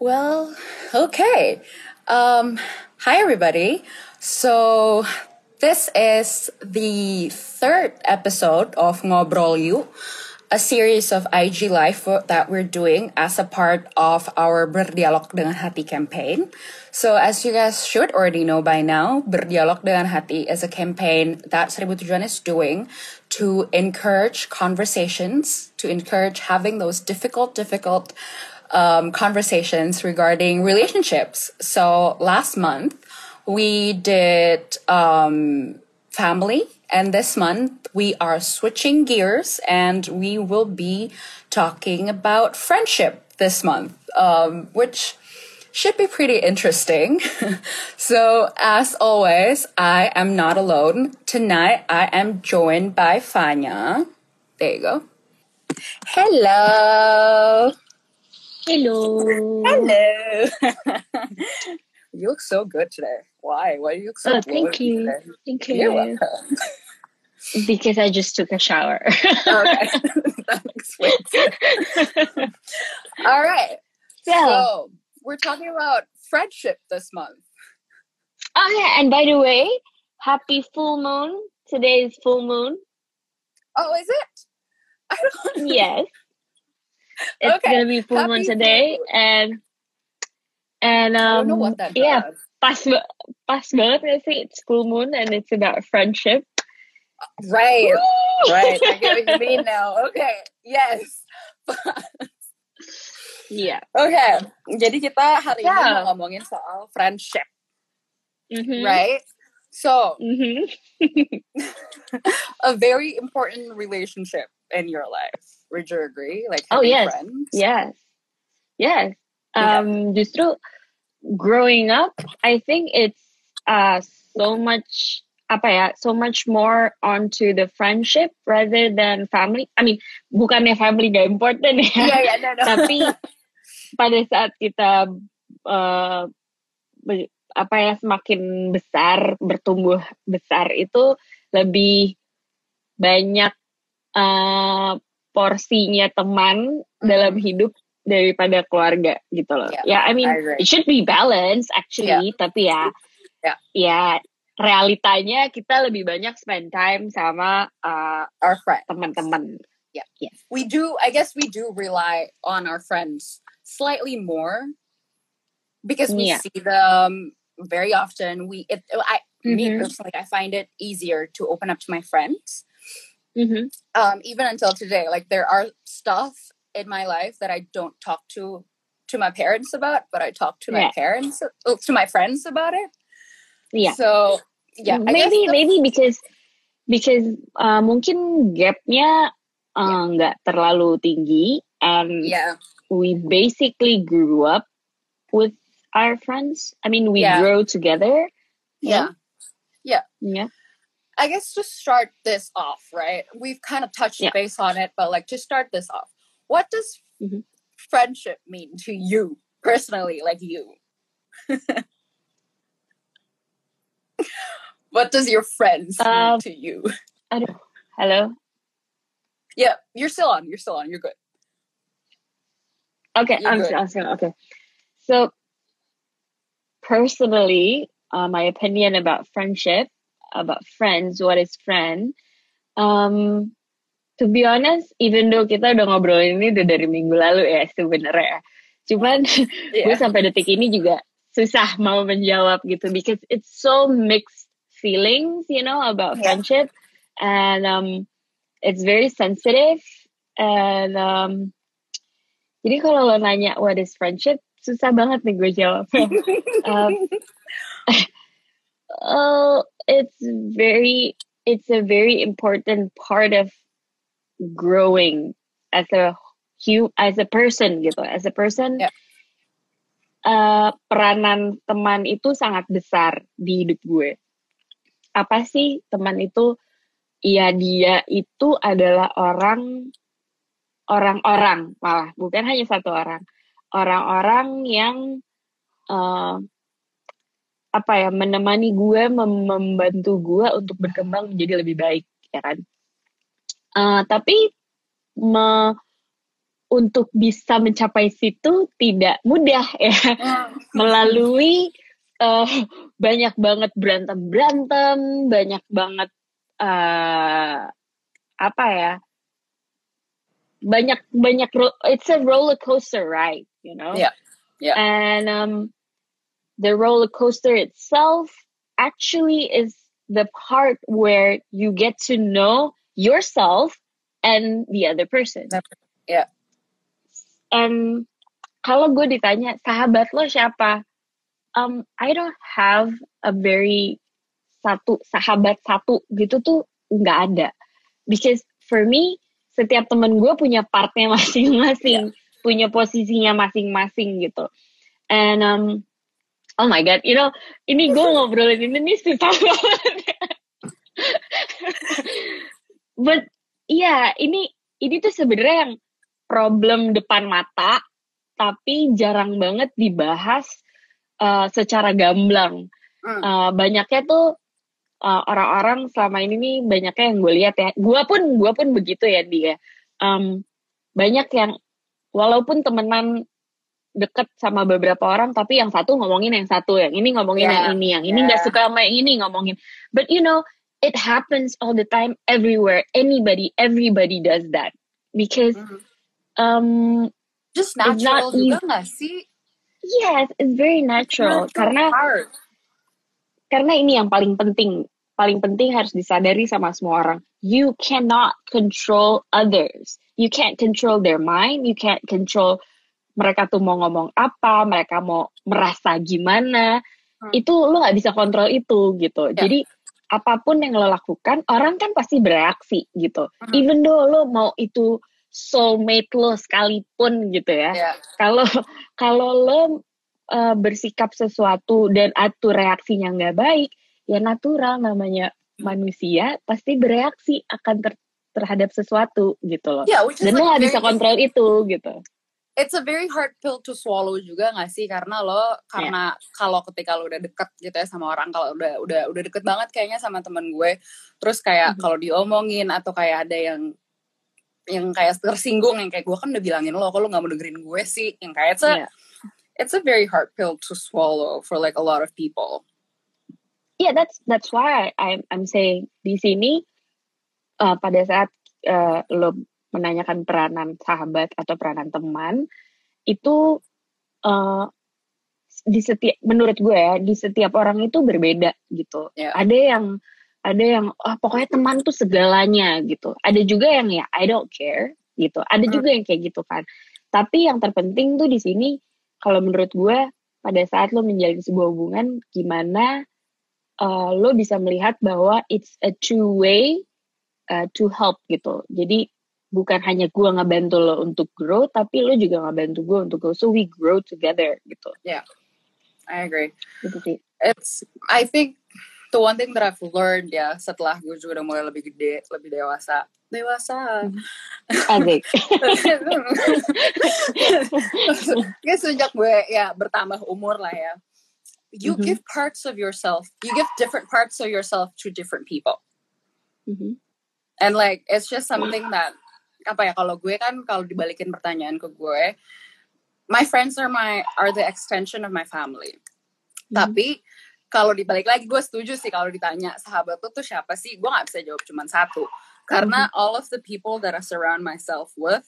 Well, okay. Hi, everybody. So this is the third episode of Ngobrol Yuk, a series of IG Live that we're doing as a part of our Berdialog Dengan Hati campaign. So as you guys should already know by now, Berdialog Dengan Hati is a campaign that Seribu Tujuan is doing to encourage conversations, to encourage having those difficult conversations regarding relationships. So last month we did family, and this month we are switching gears and we will be talking about friendship this month, which should be pretty interesting. So as always, I am not alone. Tonight I am joined by Fanya. There you go. Hello. Hello. Hello. You look so good today. Why? Why do you look so good? Thank you. Today? Thank you. You're welcome. Because I just took a shower. Okay. That explains it. All right. Yeah. So we're talking about friendship this month. Oh yeah, and by the way, happy full moon. Today is full moon. Oh, is it? I don't know. Yes. It's gonna be full moon today, and I don't know what that does. Yeah, pas banget I think it's full moon and it's about friendship. Right, woo! Right. I get what you mean now. Okay, yes. Yeah. Okay. Jadi kita hari ini mau ngomongin soal friendship, right? So, a very important relationship in your life. Would you agree? Like, having friends? Yes. Justru growing up, I think it's so much more onto the friendship rather than family. I mean, bukannya family gak important ya. No. Tapi pada saat kita semakin besar, bertumbuh besar itu lebih banyak porsinya teman dalam hidup daripada keluarga gitu loh. Yeah, I mean, it should be balanced actually, tapi ya realitanya kita lebih banyak spend time sama our friends, teman-teman. Yeah. Yes. I guess we do rely on our friends slightly more because we see them very often. Me personally, I find it easier to open up to my friends. Even until today, like, there are stuff in my life that I don't talk to my parents about, but I talk to my friends about it. Yeah. So yeah, maybe because mungkin gapnya nggak terlalu tinggi, and we basically grew up with our friends. I mean, we grow together. Yeah. I guess to start this off, right? We've kind of touched base on it, but like, to start this off, what does friendship mean to you personally? Like, you, what does your friends mean to you? I don't. Hello. Yeah, you're still on. You're good. Okay, I'm still okay. So, personally, my opinion about friendship. About friends, what is friend? To be honest, even though kita udah ngobrolin ini udah dari minggu lalu ya sebenarnya, cuman gue sampai detik ini juga susah mau menjawab gitu, because it's so mixed feelings, you know, about friendship, and it's very sensitive, and jadi kalau lo nanya what is friendship, susah banget nih gue jawabnya. It's a very important part of growing as a person gitu. As a person, peranan teman itu sangat besar di hidup gue. Apa sih teman itu? Ya, dia itu adalah orang-orang malah, bukan hanya satu orang. Orang-orang yang menemani gue, membantu gue untuk berkembang menjadi lebih baik, ya kan? Tapi untuk bisa mencapai situ tidak mudah ya. Melalui banyak banget berantem-berantem, banyak banget banyak it's a roller coaster ride, you know. Yeah. Yeah. And the roller coaster itself actually is the part where you get to know yourself and the other person. Yeah. Kalau gue ditanya sahabat lo siapa, I don't have a very satu sahabat satu gitu tuh nggak ada, because for me setiap temen gue punya partnya masing-masing, punya posisinya masing-masing gitu. And oh my god, you know, ini gue ngobrolin ini susah banget. But yeah, ini tuh sebenarnya yang problem depan mata, tapi jarang banget dibahas secara gamblang. Banyaknya tuh orang-orang selama ini nih, banyaknya yang gue lihat ya, gue pun begitu ya dia. Banyak yang walaupun temenan deket sama beberapa orang, tapi yang satu ngomongin yang satu, yang ini ngomongin yang ini nggak suka sama yang ini ngomongin. But you know, it happens all the time, everywhere, everybody does that, because just natural juga nggak sih? Yes, it's very natural. Karena ini yang paling penting harus disadari sama semua orang. You cannot control others. You can't control their mind. You can't control mereka tuh mau ngomong apa, mereka mau merasa gimana. Itu lo nggak bisa kontrol itu gitu. Yeah. Jadi apapun yang lo lakukan, orang kan pasti bereaksi gitu. Even though lo mau itu soulmate lo sekalipun gitu ya. Kalau lo bersikap sesuatu dan atuh reaksinya nggak baik, ya natural namanya manusia pasti bereaksi akan terhadap sesuatu gitu loh. Yeah, dan lo nggak bisa kontrol itu gitu. It's a very hard pill to swallow juga nggak sih, karena kalau ketika lo udah deket gitu ya sama orang, kalau udah deket banget kayaknya sama temen gue, terus kayak kalau diomongin atau kayak ada yang kayak tersinggung, yang kayak gue kan udah bilangin lo, kok lo gak mau dengerin gue sih, yang kayak it's a very hard pill to swallow for like a lot of people. Yeah, that's why I'm saying di sini pada saat lo menanyakan peranan sahabat atau peranan teman itu di setiap, menurut gue ya, di setiap orang itu berbeda gitu. Yeah. Ada yang pokoknya teman tuh segalanya gitu. Ada juga yang ya I don't care gitu. Ada juga yang kayak gitu kan. Tapi yang terpenting tuh di sini kalau menurut gue pada saat lo menjalin sebuah hubungan, gimana lo bisa melihat bahwa it's a two way to help gitu. Jadi bukan hanya gue ngebantu lo untuk grow, tapi lo juga ngebantu gue untuk grow. So we grow together gitu. Yeah, I agree. Gitu sih. I think the one thing that I've learned ya, setelah gue juga udah mulai lebih gede, lebih dewasa. Adik. Ya sejak gue ya bertambah umur lah ya. You give parts of yourself, you give different parts of yourself to different people. And like it's just something that apa ya, kalau gue kan kalau dibalikin pertanyaan ke gue, my friends are the extension of my family. Tapi kalau dibalik lagi, gue setuju sih kalau ditanya sahabat lo tuh siapa sih, gue gak bisa jawab cuma satu. Karena all of the people that I surround myself with,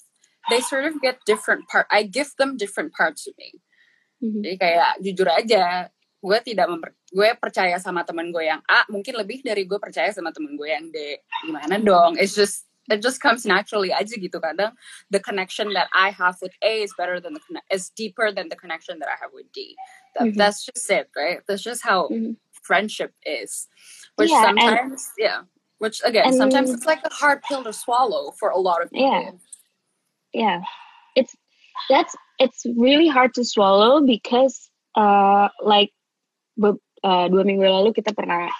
they sort of get different part. I give them different parts to me. Jadi kayak jujur aja, gue tidak gue percaya sama teman gue yang A, mungkin lebih dari gue percaya sama teman gue yang D. Gimana dong? It just comes naturally aja gitu. Kadang the connection that I have with A is is deeper than the connection that I have with D. That's just it, right? That's just how friendship is. Which sometimes it's like a hard pill to swallow for a lot of people. Yeah. It's really hard to swallow because like 2 minggu lalu kita pernah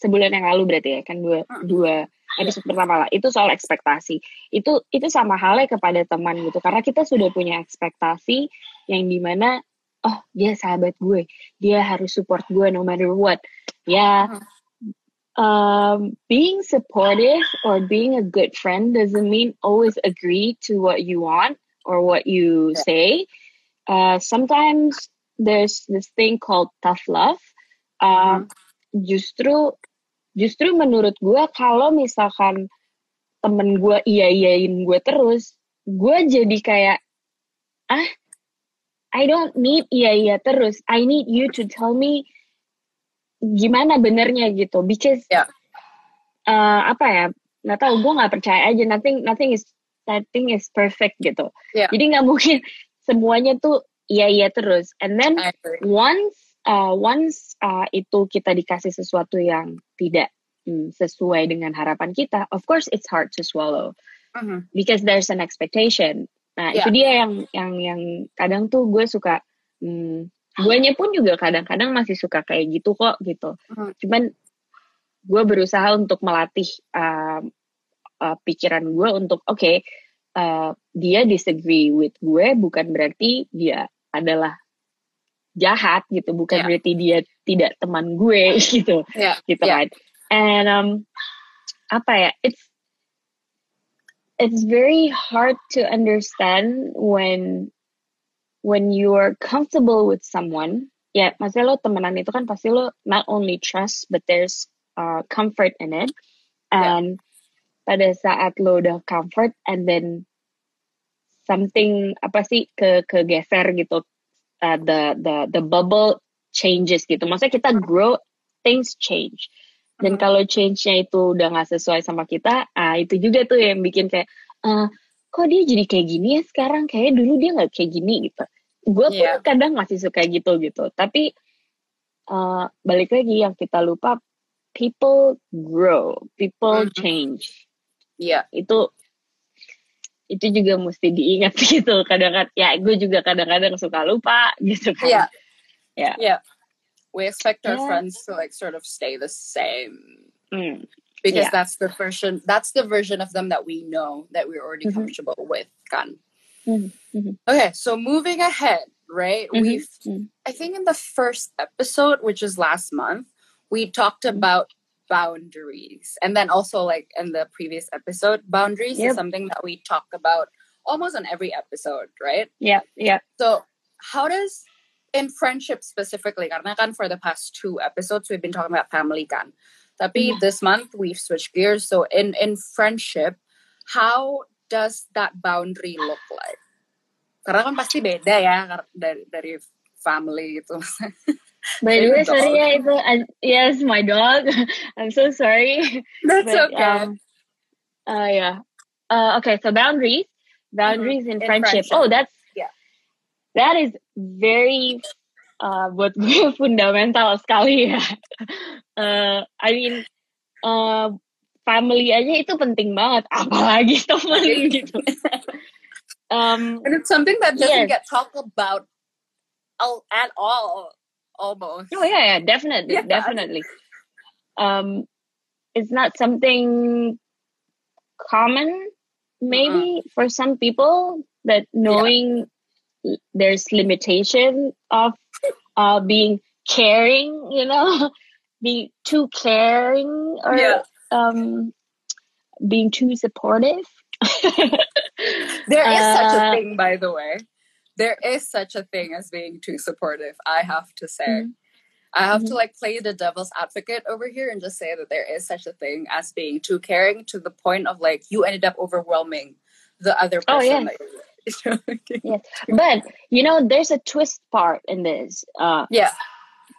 sebulan yang lalu berarti ya kan dua episode pertama lah, itu soal ekspektasi. Itu sama halnya kepada teman gitu, karena kita sudah punya ekspektasi yang dimana oh dia sahabat gue, dia harus support gue no matter what. Yeah, being supportive or being a good friend doesn't mean always agree to what you want or what you say. Sometimes there's this thing called tough love. Justru menurut gue kalau misalkan temen gue iya-iyain gue terus, gue jadi kayak I don't need iya-iya terus. I need you to tell me gimana benernya gitu. Because nggak tahu, gue nggak percaya aja. Nothing is perfect gitu. Yeah. Jadi nggak mungkin semuanya tuh iya-iya terus. And then once itu kita dikasih sesuatu yang tidak sesuai dengan harapan kita, of course it's hard to swallow because there's an expectation. Nah itu dia yang kadang tuh gue suka, guenya pun juga kadang-kadang masih suka kayak gitu kok gitu. Cuman gue berusaha untuk melatih pikiran gue untuk dia disagree with gue bukan berarti dia adalah jahat gitu, bukan berarti dia tidak teman gue gitu gitu right. And it's very hard to understand when you are comfortable with someone. Maksudnya lo temenan itu kan pasti lo not only trust but there's comfort in it. And pada saat lo udah comfort and then something kegeser gitu. The bubble changes gitu. Maksudnya kita grow, things change. Dan kalau change-nya itu udah gak sesuai sama kita, itu juga tuh yang bikin kayak, kok dia jadi kayak gini ya sekarang? Kayaknya dulu dia gak kayak gini gitu. Gue pun kadang masih suka gitu. Tapi balik lagi yang kita lupa, people grow, people change. Itu juga mesti diingat gitu. Kadang-kadang, gue juga kadang-kadang suka lupa gitu kan. We expect our friends to like sort of stay the same because that's the version of them that we know, that we're already comfortable with, kan. Okay, so moving ahead, right? I think in the first episode, which is last month, we talked about boundaries. And then also like in the previous episode, boundaries is something that we talk about almost on every episode, right? So how does, in friendship specifically, karena kan for the past 2 episodes we've been talking about family kan. Tapi this month we've switched gears. So in friendship, how does that boundary look like? Karena kan pasti beda ya dari family gitu. By the way, sorry ya itu, yes my dog. I'm so sorry. That's okay. Okay, so boundaries in friendship. Oh, that is very buat gue fundamental sekali ya. Family aja itu penting banget, apalagi teman gitu. And it's something that doesn't get talked about at all. Almost. Oh yeah, definitely. It's not something common, maybe for some people, that knowing there's limitation of being caring, you know, being too caring or being too supportive. There is such a thing, by the way. There is such a thing as being too supportive, I have to say. I have to like play the devil's advocate over here and just say that there is such a thing as being too caring to the point of like you ended up overwhelming the other person. But, you know, there's a twist part in this.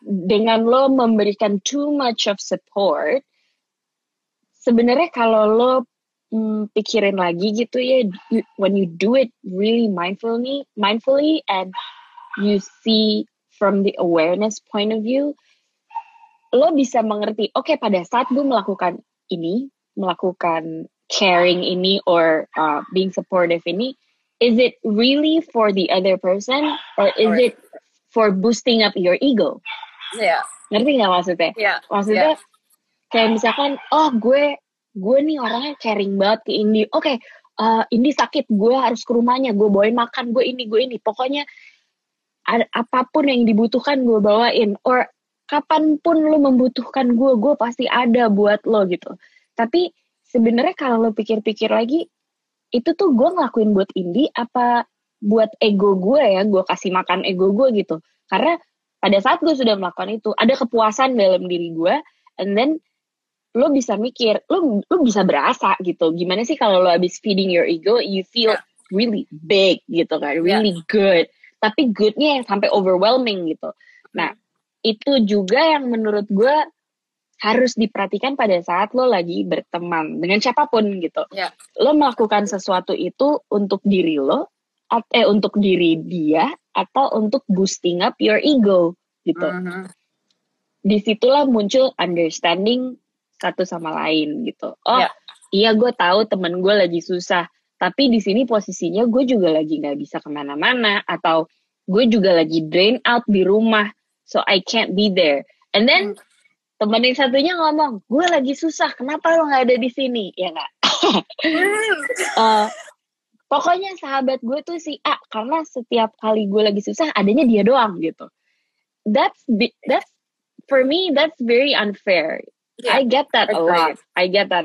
Dengan lo memberikan too much of support, sebenarnya kalau lo pikirin lagi gitu ya, when you do it really mindfully and you see from the awareness point of view, lo bisa mengerti, okay, pada saat gue melakukan caring ini or being supportive ini, is it really for the other person or is it for boosting up your ego? Ngerti gak maksudnya? Maksudnya kayak misalkan, gue nih orangnya caring banget ke Indi. Okay, Indi sakit, gue harus ke rumahnya, gue bawain makan, gue ini. Pokoknya apapun yang dibutuhkan gue bawain. Or kapanpun lo membutuhkan gue pasti ada buat lo gitu. Tapi sebenarnya kalau lo pikir-pikir lagi, itu tuh gue ngelakuin buat Indi apa buat ego gue ya, gue kasih makan ego gue gitu. Karena pada saat gue sudah melakukan itu, ada kepuasan dalam diri gue, and then lo bisa mikir, lo bisa berasa gitu. Gimana sih kalau lo abis feeding your ego, you feel really big gitu kan, really good. Tapi goodnya yang sampai overwhelming gitu. Nah, itu juga yang menurut gue harus diperhatikan pada saat lo lagi berteman dengan siapapun gitu. Yeah. Lo melakukan sesuatu itu untuk diri lo, untuk diri dia, atau untuk boosting up your ego gitu. Mm-hmm. Disitulah muncul understanding satu sama lain gitu. Oh iya, gue tahu temen gue lagi susah, tapi di sini posisinya gue juga lagi nggak bisa kemana-mana, atau gue juga lagi drain out di rumah, so I can't be there. And then teman yang satunya ngomong, gue lagi susah, kenapa lo nggak ada di sini? Ya nggak. Pokoknya sahabat gue tuh si A, karena setiap kali gue lagi susah, adanya dia doang gitu. That's for me, that's very unfair. Yeah, I get that a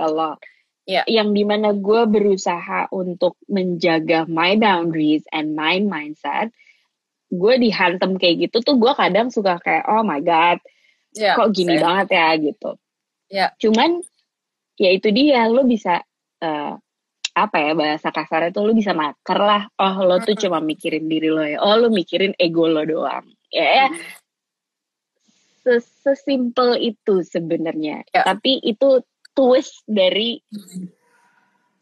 lot. Yeah. Yang dimana gue berusaha untuk menjaga my boundaries and my mindset, gue dihantam kayak gitu tuh gue kadang suka kayak, oh my god, kok gini banget ya gitu. Cuman ya itu dia, lo bisa apa ya, bahasa kasarnya tuh lo bisa maker lah. Oh lo tuh cuma mikirin diri lo ya, oh lo mikirin ego lo doang ya. Sesimpel itu sebenarnya. Tapi itu twist dari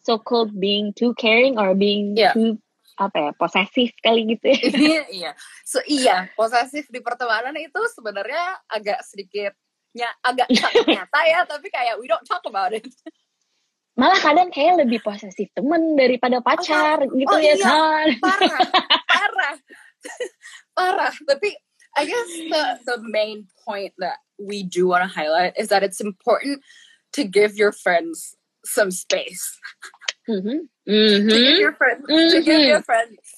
so-called being too caring or being too posesif kali gitu. Posesif di pertemanan itu sebenarnya agak nyata ya, tapi kayak we don't talk about it. Malah kadang kayak lebih posesif temen daripada pacar gitu. Parah. Tapi I guess the main point that we do want to highlight is that it's important to give your friends some space. To give your friends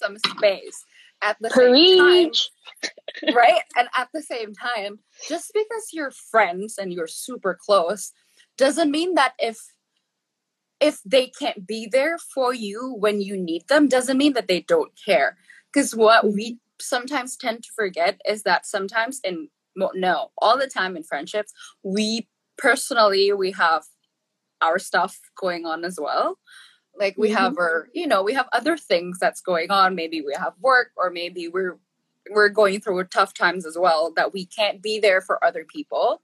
some space. At the same time, right? And at the same time, just because you're friends and you're super close, doesn't mean that if they can't be there for you when you need them, doesn't mean that they don't care. Because what we sometimes tend to forget is that all the time in friendships, we have our stuff going on as well. Like we have our, we have other things that's going on. Maybe we have work, or maybe we're going through tough times as well, that we can't be there for other people.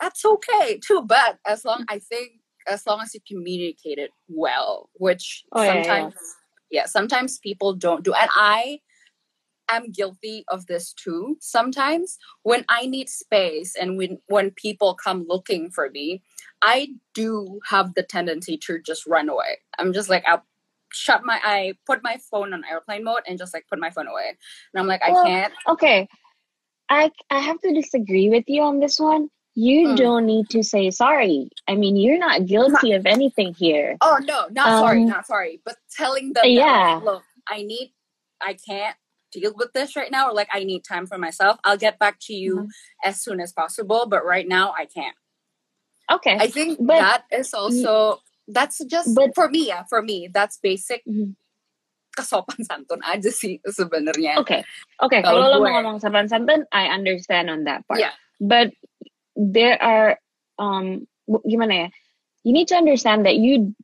That's okay too, but as long as you communicate it well, which sometimes people don't do. And I'm guilty of this too. Sometimes when I need space and when people come looking for me, I do have the tendency to just run away. I'm just like, I put my phone on airplane mode and just like put my phone away. And I'm like, I can't. Okay. I have to disagree with you on this one. You don't need to say sorry. I mean, you're not guilty of anything here. Oh no, not sorry. But telling them, that, look, I can't deal with this right now, or like I need time for myself. I'll get back to you as soon as possible, but right now I can't. Okay. I think for me, that's basic kesopan santun aja sih sebenarnya. Okay. Kalau lo mau ngomong sopan santun, I understand on that part. Yeah. But there are gimana ya? You need to understand that you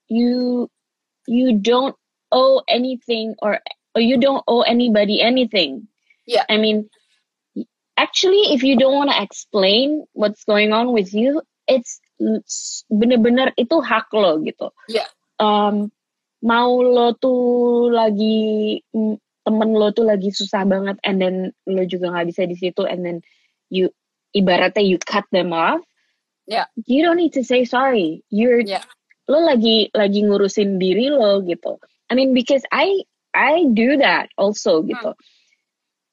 don't owe anything or you don't owe anybody anything. Yeah. I mean, actually, if you don't want to explain what's going on with you, it's bener-bener itu hak lo gitu. Yeah. Mau lo tuh lagi, temen lo tuh lagi susah banget, and then lo juga nggak bisa di situ, and then you ibaratnya you cut them off. Yeah. You don't need to say sorry. Lo lagi ngurusin diri lo gitu. I mean, because I do that also gitu.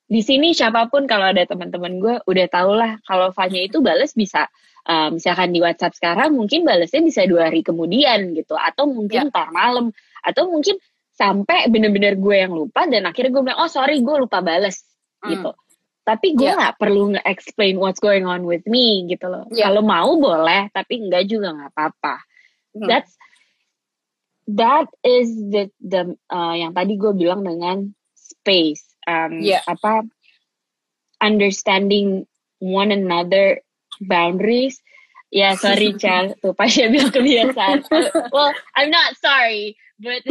Di sini siapapun, kalau ada teman-teman gue udah tau lah kalau Fanya itu bales bisa misalkan di WhatsApp sekarang, mungkin balesnya bisa 2 hari kemudian gitu, atau mungkin ntar malam, atau mungkin sampai bener-bener gue yang lupa dan akhirnya gue bilang, oh sorry gue lupa bales gitu. Tapi gue nggak perlu nge-explain what's going on with me gitu loh. Kalau mau boleh, tapi enggak juga nggak apa-apa. That's that is the yang tadi gue bilang dengan space, understanding one another boundaries. Yeah, sorry, Chal. Tuh, Pasha bilang kebiasaan. Well, I'm not sorry, but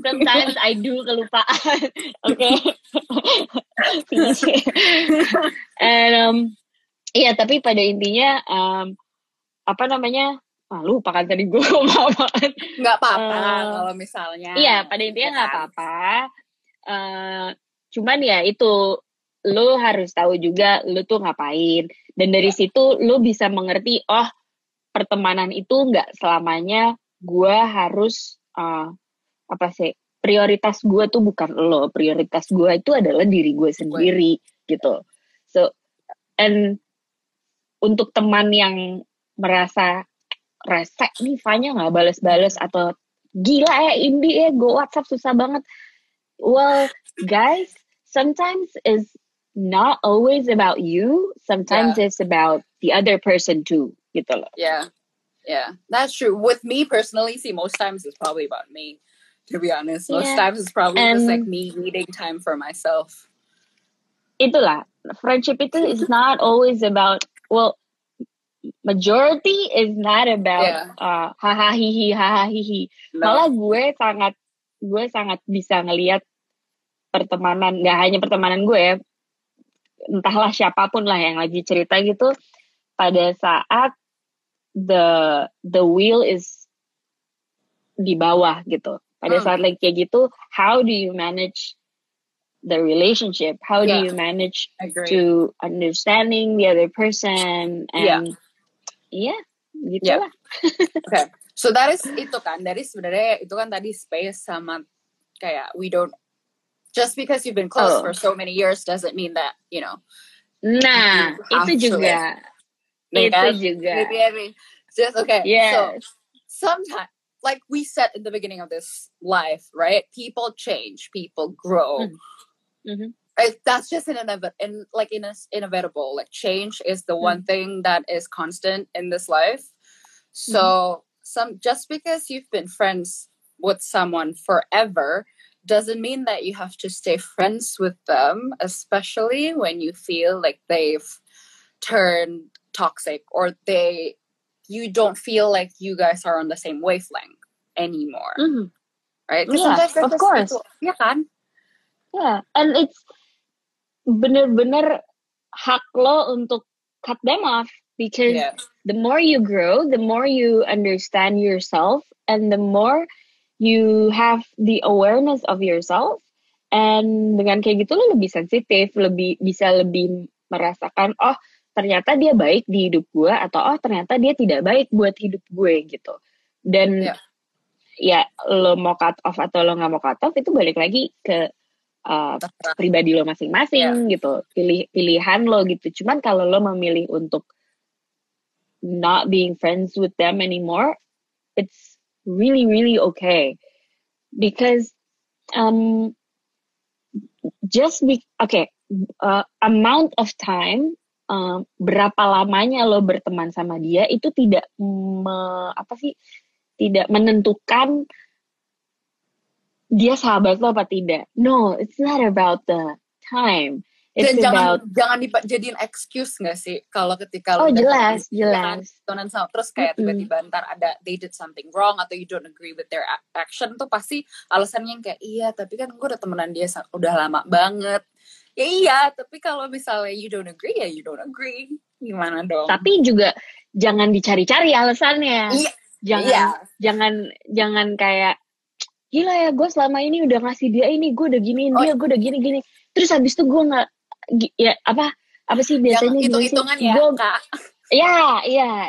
sometimes I do kelupaan. Okay. And yeah, tapi pada intinya, lupakan tadi gue ngomong-ngomong. Nggak apa-apa kalau misalnya. Iya, pada intinya nggak apa-apa. Cuman ya itu, lo harus tahu juga lo tuh ngapain, dan dari situ lo bisa mengerti pertemanan itu nggak selamanya gue harus prioritas gue tuh bukan lo, prioritas gue itu adalah diri gue sendiri gitu. So and untuk teman yang merasa resek nih, Fanya nggak balas-balas atau gila ya Indi ya gue WhatsApp susah banget. Well guys, sometimes is not always about you. Sometimes it's about the other person too. Gitu loh. Yeah, that's true. With me personally, most times it's probably about me. To be honest, most times it's probably just like me needing time for myself. Itulah, friendship itu is not always about. Well, majority is not about hahaha. Malah gue sangat bisa ngelihat pertemanan, nggak hanya pertemanan gue ya. Entahlah siapapun lah yang lagi cerita gitu, pada saat the wheel is di bawah gitu, pada saat lagi kayak gitu, how do you manage the relationship, how do you manage to understanding the other person, and gitu lah. Okay. So that is itu kan, dari sebenarnya itu kan tadi space sama kayak we don't. Just because you've been close for so many years doesn't mean that, you know. Nah, itu juga. Just okay. Yes. So sometimes, like we said in the beginning of this life, right? People change, people grow. Mm-hmm. That's just inevitable. Like change is the one thing that is constant in this life. So just because you've been friends with someone forever doesn't mean that you have to stay friends with them, especially when you feel like they've turned toxic or you don't feel like you guys are on the same wavelength anymore. Mm-hmm. Right? Yeah, of course. Yeah, kan? Yeah, and it's bener-bener hak lo untuk cut them off, because the more you grow, the more you understand yourself, and the more you have the awareness of yourself, and dengan kayak gitu lo lebih sensitif, lebih merasakan ternyata dia baik di hidup gue, atau ternyata dia tidak baik buat hidup gue gitu. Dan ya lo mau cut off atau lo nggak mau cut off itu balik lagi ke pribadi lo masing-masing gitu, pilihan lo gitu. Cuman kalau lo memilih untuk not being friends with them anymore, it's really, really okay, because amount of time, berapa lamanya lo berteman sama dia itu tidak menentukan dia sahabat lo apa tidak. No, it's not about the time. It's jangan dijadiin excuse nggak sih kalau ketika lo jelas tonan sama terus kayak tiba-tiba ntar ada they did something wrong atau you don't agree with their action tuh pasti alasannya yang kayak iya tapi kan gue udah temenan dia udah lama banget ya iya tapi kalau misalnya you don't agree gimana dong. Tapi juga jangan dicari-cari alasannya. Jangan kayak gila ya gue selama ini udah ngasih dia ini, gue udah giniin dia, gue udah gini terus habis itu gue nggak apa sih biasanya yang hitung-hitungan ya gua, kak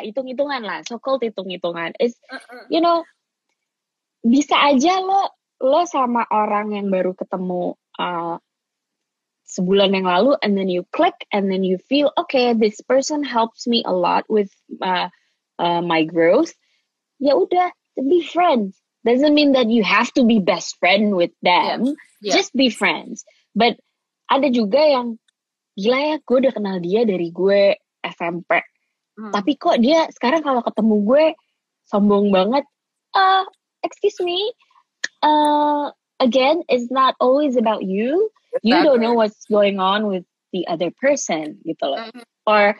hitung-hitungan lah, so-called hitung-hitungan. You know, bisa aja lo sama orang yang baru ketemu sebulan yang lalu, and then you click and then you feel okay, this person helps me a lot with my growth. Ya udah, be friends. Doesn't mean that you have to be best friend with them. Just be friends. But ada juga yang gila ya gue udah kenal dia dari gue SMP, tapi kok dia sekarang kalau ketemu gue sombong banget, excuse me, again, it's not always about you. Exactly. You don't know what's going on with the other person gitu loh. Mm-hmm. Or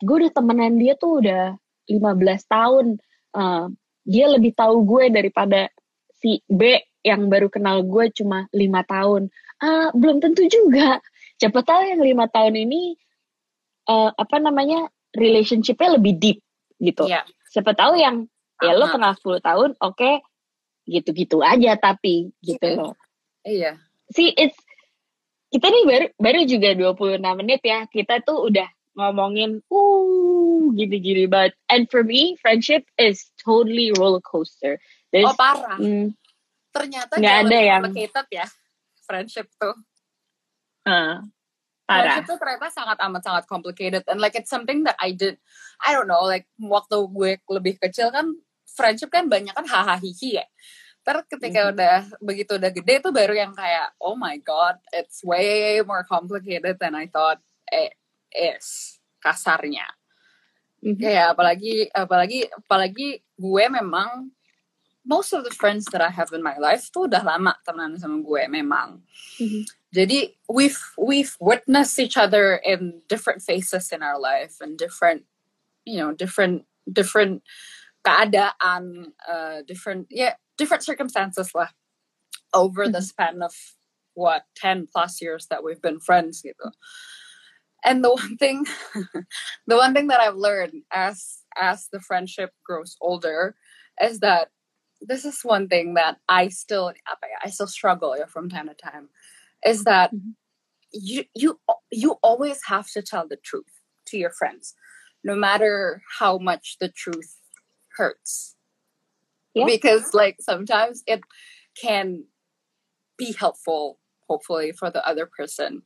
gue udah temenan dia tuh udah 15 tahun. Dia lebih tahu gue daripada si B yang baru kenal gue cuma 5 tahun. Belum tentu juga. Siapa tahu yang 5 tahun ini relationship-nya lebih deep gitu. Yeah. Siapa tahu yang ya lo kenal 10 tahun, oke, gitu-gitu aja tapi gitu loh. Iya. Yeah. See, kita nih baru juga 26 menit ya. Kita tuh udah ngomongin gini-gini banget. And for me, friendship is totally roller coaster. There's, parah. Ternyata nggak ada yang complicated ya friendship tuh. Parah. Friendship tuh ternyata sangat amat sangat complicated. And like it's something that I don't know, like waktu gue lebih kecil kan friendship kan banyak kan hahaha ya. Terus ketika udah gede tuh baru yang kayak oh my god, it's way more complicated than I thought it is, kasarnya. Ya, apalagi gue memang most of the friends that I have in my life tuh udah lama temenan sama gue memang. Mm-hmm. Jadi we've witnessed each other in different phases in our life and different keadaan, different circumstances lah over the span of 10 plus years that we've been friends gitu. And the one thing that I've learned as the friendship grows older is that this is one thing that I still struggle from time to time, is that you always have to tell the truth to your friends, no matter how much the truth hurts. Yeah. Because like sometimes it can be helpful, hopefully, for the other person.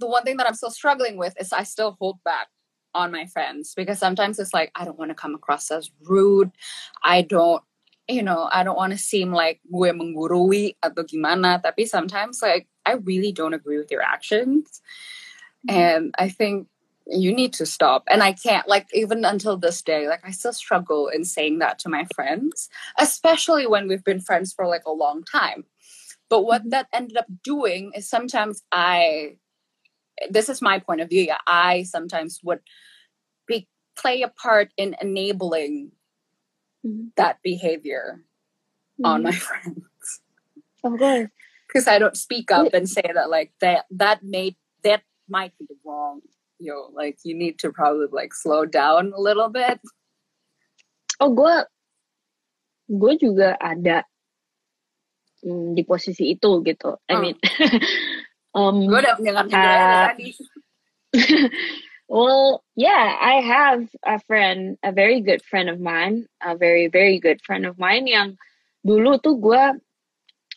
The one thing that I'm still struggling with is I still hold back on my friends because sometimes it's like, I don't want to come across as rude. I don't want to seem like gue menggurui atau gimana. Tapi sometimes like, I really don't agree with your actions. Mm-hmm. And I think you need to stop. And I can't, like, even until this day, like I still struggle in saying that to my friends, especially when we've been friends for like a long time. But what that ended up doing is sometimes this is my point of view. Yeah, I sometimes would play a part in enabling that behavior on my friends. Of course, because I don't speak up and say that like that might be wrong. Like you need to probably like slow down a little bit. Oh, gue juga ada di posisi itu gitu. I mean. Gue udah mendengarkan dia tadi. Well, yeah, I have a very good friend of mine, a very, very good friend of mine yang dulu tuh gue,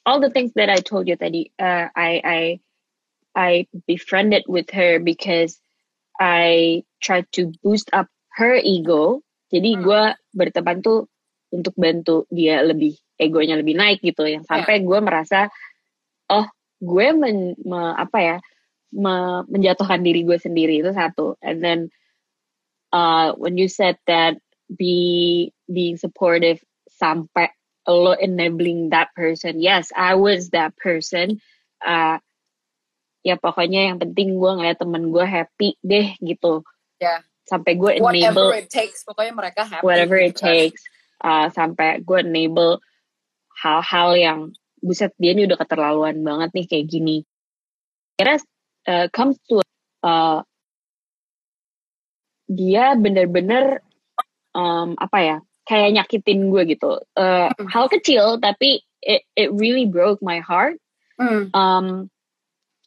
all the things that I told you tadi, I befriended with her because I tried to boost up her ego. Jadi gue berteman tuh untuk bantu dia lebih, egonya lebih naik gitu, yang sampai gue merasa, gue menjatuhkan diri gue sendiri, itu satu. And then when you said that being supportive sampai lo enabling that person, yes, I was that person. Ya pokoknya yang penting gue ngeliat temen gue happy deh gitu. Yeah. Sampai gue enable whatever it takes, pokoknya mereka happy. Whatever it takes. Sampai gue enable hal-hal yang buset, dia ini udah keterlaluan banget nih kayak gini. Kira comes to dia bener-bener kayak nyakitin gue gitu. Hal kecil tapi it really broke my heart.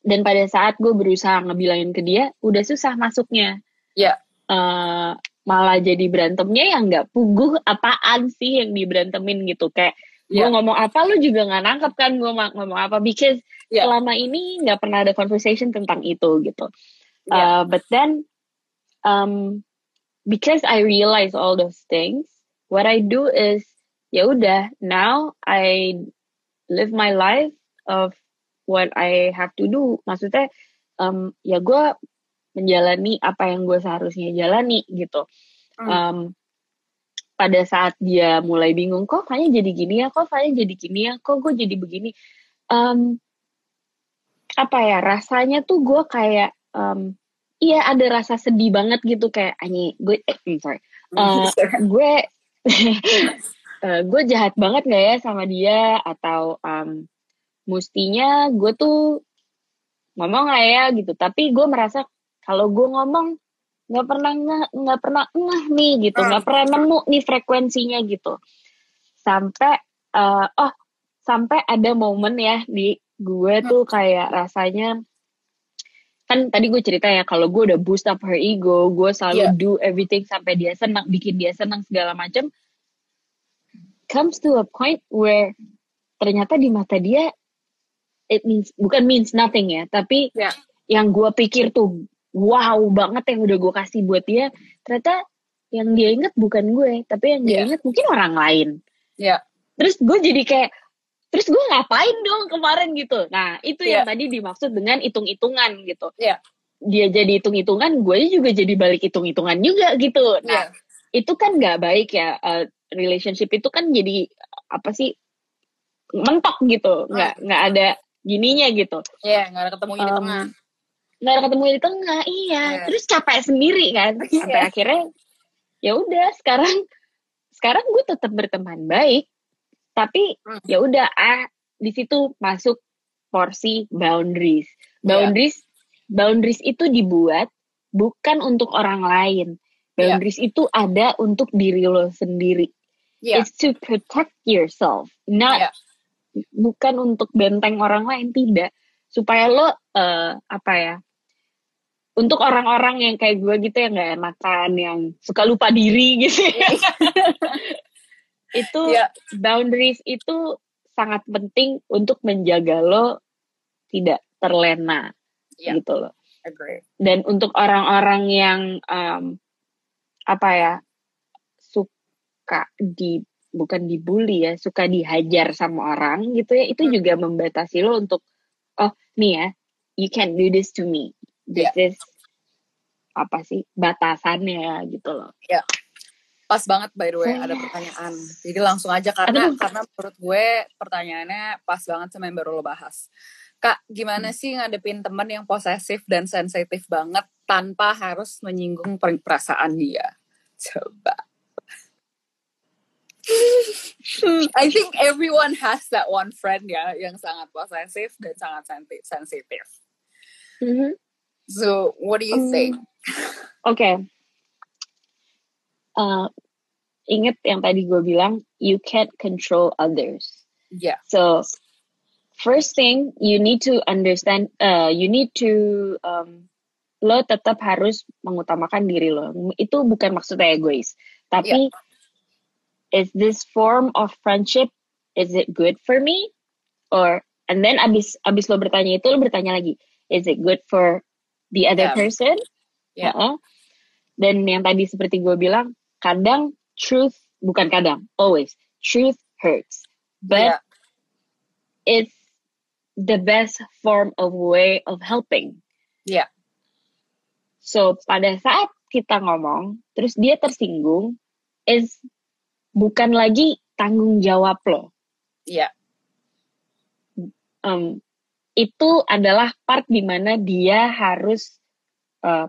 Dan pada saat gue berusaha ngebilangin ke dia, udah susah masuknya. Ya. Yeah. Malah jadi berantemnya yang nggak puguh, apaan sih yang diberantemin gitu kayak. Yeah. Gue ngomong apa lu juga gak nangkep kan gue ngomong apa, because selama ini gak pernah ada conversation tentang itu gitu. But then because I realize all those things, what I do is ya udah, now I live my life of what I have to do. Maksudnya ya gue menjalani apa yang gue seharusnya jalani gitu. pada saat dia mulai bingung, kok Fanya jadi gini ya, kok Fanya jadi gini ya, kok gue jadi begini. Apa ya, rasanya tuh gue kayak, iya ada rasa sedih banget gitu, kayak, gue jahat banget gak ya sama dia, atau mustinya gue tuh ngomong gak ya gitu. Tapi gue merasa kalau gue ngomong nggak pernah nih gitu, nggak pernah nemu nih frekuensinya gitu. Sampai sampai ada momen ya di gue tuh kayak rasanya, kan tadi gue cerita ya kalau gue udah boost up her ego, gue selalu do everything sampai dia senang, bikin dia senang segala macam. Comes to a point where ternyata di mata dia bukan means nothing ya, tapi yang gue pikir tuh wow banget yang udah gue kasih buat dia, ternyata yang dia inget bukan gue, tapi yang dia inget mungkin orang lain. Terus gue jadi kayak, terus gue ngapain dong kemarin gitu. Nah itu yang tadi dimaksud dengan hitung-hitungan gitu. Dia jadi hitung-hitungan, gue juga jadi balik hitung-hitungan juga gitu. Nah itu kan gak baik ya. Relationship itu kan jadi apa sih, mentok gitu, gak ada gininya gitu. Gak ada ketemu di tengah. Gak ada ketemu di tengah, terus capek sendiri kan. Sampai akhirnya ya udah, sekarang gue tetap berteman baik. Tapi ya udah, di situ masuk porsi boundaries. Boundaries itu dibuat bukan untuk orang lain. Boundaries itu ada untuk diri lo sendiri. It's to protect yourself. Bukan untuk benteng orang lain, tidak. Supaya lo untuk orang-orang yang kayak gue gitu, yang nggak enakan, yang suka lupa diri gitu. Itu boundaries itu sangat penting untuk menjaga lo tidak terlena gitu loh. Dan untuk orang-orang yang suka bukan dibully ya, suka dihajar sama orang gitu ya, itu juga membatasi lo untuk, oh nih ya, you can't do this to me, this is batasannya gitu loh. Pas banget by the way, ada pertanyaan. Jadi langsung aja karena menurut gue pertanyaannya pas banget sama yang baru lo bahas. Kak, gimana sih ngadepin teman yang posesif dan sensitif banget tanpa harus menyinggung perasaan dia? Coba. I think everyone has that one friend ya, yang sangat posesif dan sangat sensitif. So, what do you think? Okay. Ingat yang tadi gue bilang, you can't control others. So first thing you need to understand, lo tetap harus mengutamakan diri lo. Itu bukan maksudnya egois, tapi is this form of friendship, is it good for me? Or and then abis lo bertanya itu, lo bertanya lagi, is it good for the other person? Dan yang tadi seperti gue bilang, always truth hurts, but it's the best form of way of helping. So pada saat kita ngomong terus dia tersinggung, is bukan lagi tanggung jawab lo. Itu adalah part dimana dia harus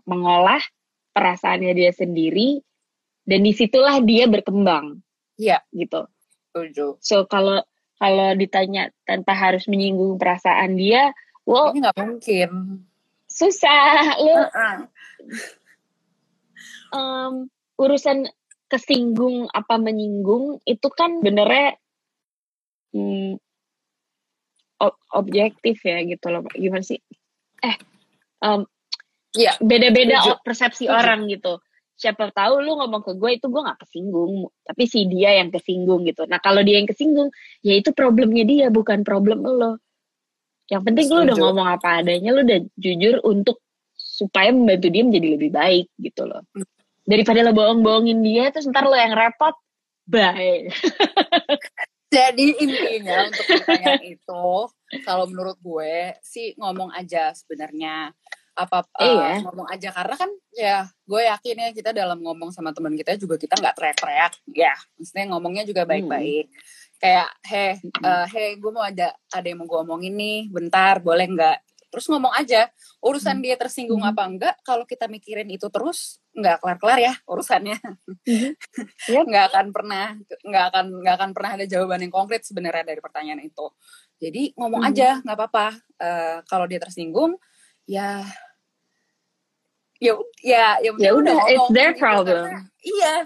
mengolah perasaannya dia sendiri. Dan disitulah dia berkembang. Gitu. Setuju. So, kalau ditanya tanpa harus menyinggung perasaan dia, ini nggak mungkin. Susah. Urusan kesinggung apa menyinggung, itu kan benernya objektif ya gitu loh. Gimana sih? Beda-beda persepsi orang gitu. Siapa tahu lu ngomong ke gue itu gue nggak kesinggung, tapi si dia yang kesinggung gitu. Nah kalau dia yang kesinggung, ya itu problemnya dia, bukan problem lo. Yang penting lu udah ngomong apa adanya, lu udah jujur untuk supaya membantu dia menjadi lebih baik gitu loh. Daripada lo bohong-bohongin dia, terus ntar lo yang repot. Bye. Jadi intinya untuk pertanyaan itu, kalau menurut gue sih ngomong aja sebenarnya. ngomong aja, karena kan ya gue yakin ya kita dalam ngomong sama teman kita juga kita nggak teriak-teriak ya, maksudnya ngomongnya juga baik-baik. Kayak hey gue mau ada yang mau gue omongin nih, bentar boleh nggak, terus ngomong aja. Urusan dia tersinggung apa enggak, kalau kita mikirin itu terus nggak kelar-kelar ya urusannya. Nggak akan pernah ada jawaban yang konkret sebenarnya dari pertanyaan itu. Jadi ngomong aja, nggak apa-apa. Kalau dia tersinggung ya udah it's their problem.